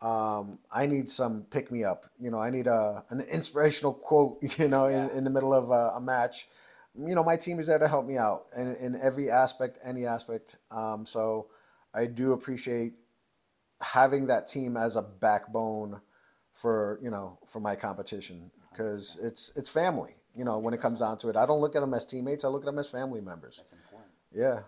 um, I need some pick-me-up, you know, I need a, an inspirational quote, you know, yeah. in, in the middle of a, a match. You know, my team is there to help me out in, in every aspect, any aspect. Um, so I do appreciate having that team as a backbone for, you know, for my competition, because it's it's family, you know, when it comes down to it. I don't look at them as teammates. I look at them as family members. That's important. Yeah.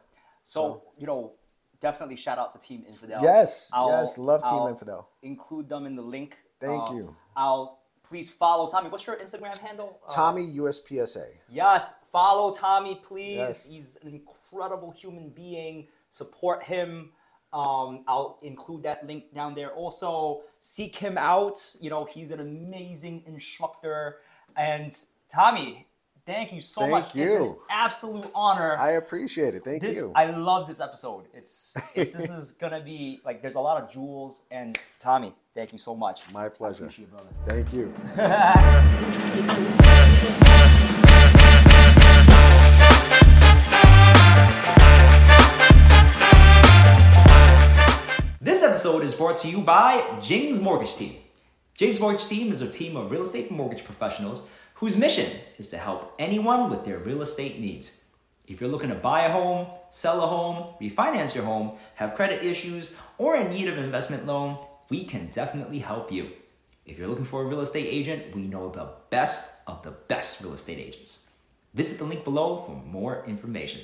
So, so, you know, definitely shout out to Team Infidel. Yes. I'll, yes. Love Team I'll Infidel. Include them in the link. Thank uh, you. I'll please follow Tommy. What's your Instagram handle? Uh, Tommy U S P S A. Yes. Follow Tommy, please. Yes. He's an incredible human being. Support him. Um, I'll include that link down there. Also, seek him out. You know, he's an amazing instructor. And Tommy, Thank you so thank much. You. It's an absolute honor. I appreciate it. Thank this, you. I love this episode. It's it's this is gonna be like there's a lot of jewels. And Tommy, thank you so much. My pleasure. I appreciate it, brother. Thank you. This episode is brought to you by Jing's Mortgage Team. Jing's Mortgage Team is a team of real estate mortgage professionals whose mission is to help anyone with their real estate needs. If you're looking to buy a home, sell a home, refinance your home, have credit issues, or in need of an investment loan, we can definitely help you. If you're looking for a real estate agent, we know the best of the best real estate agents. Visit the link below for more information.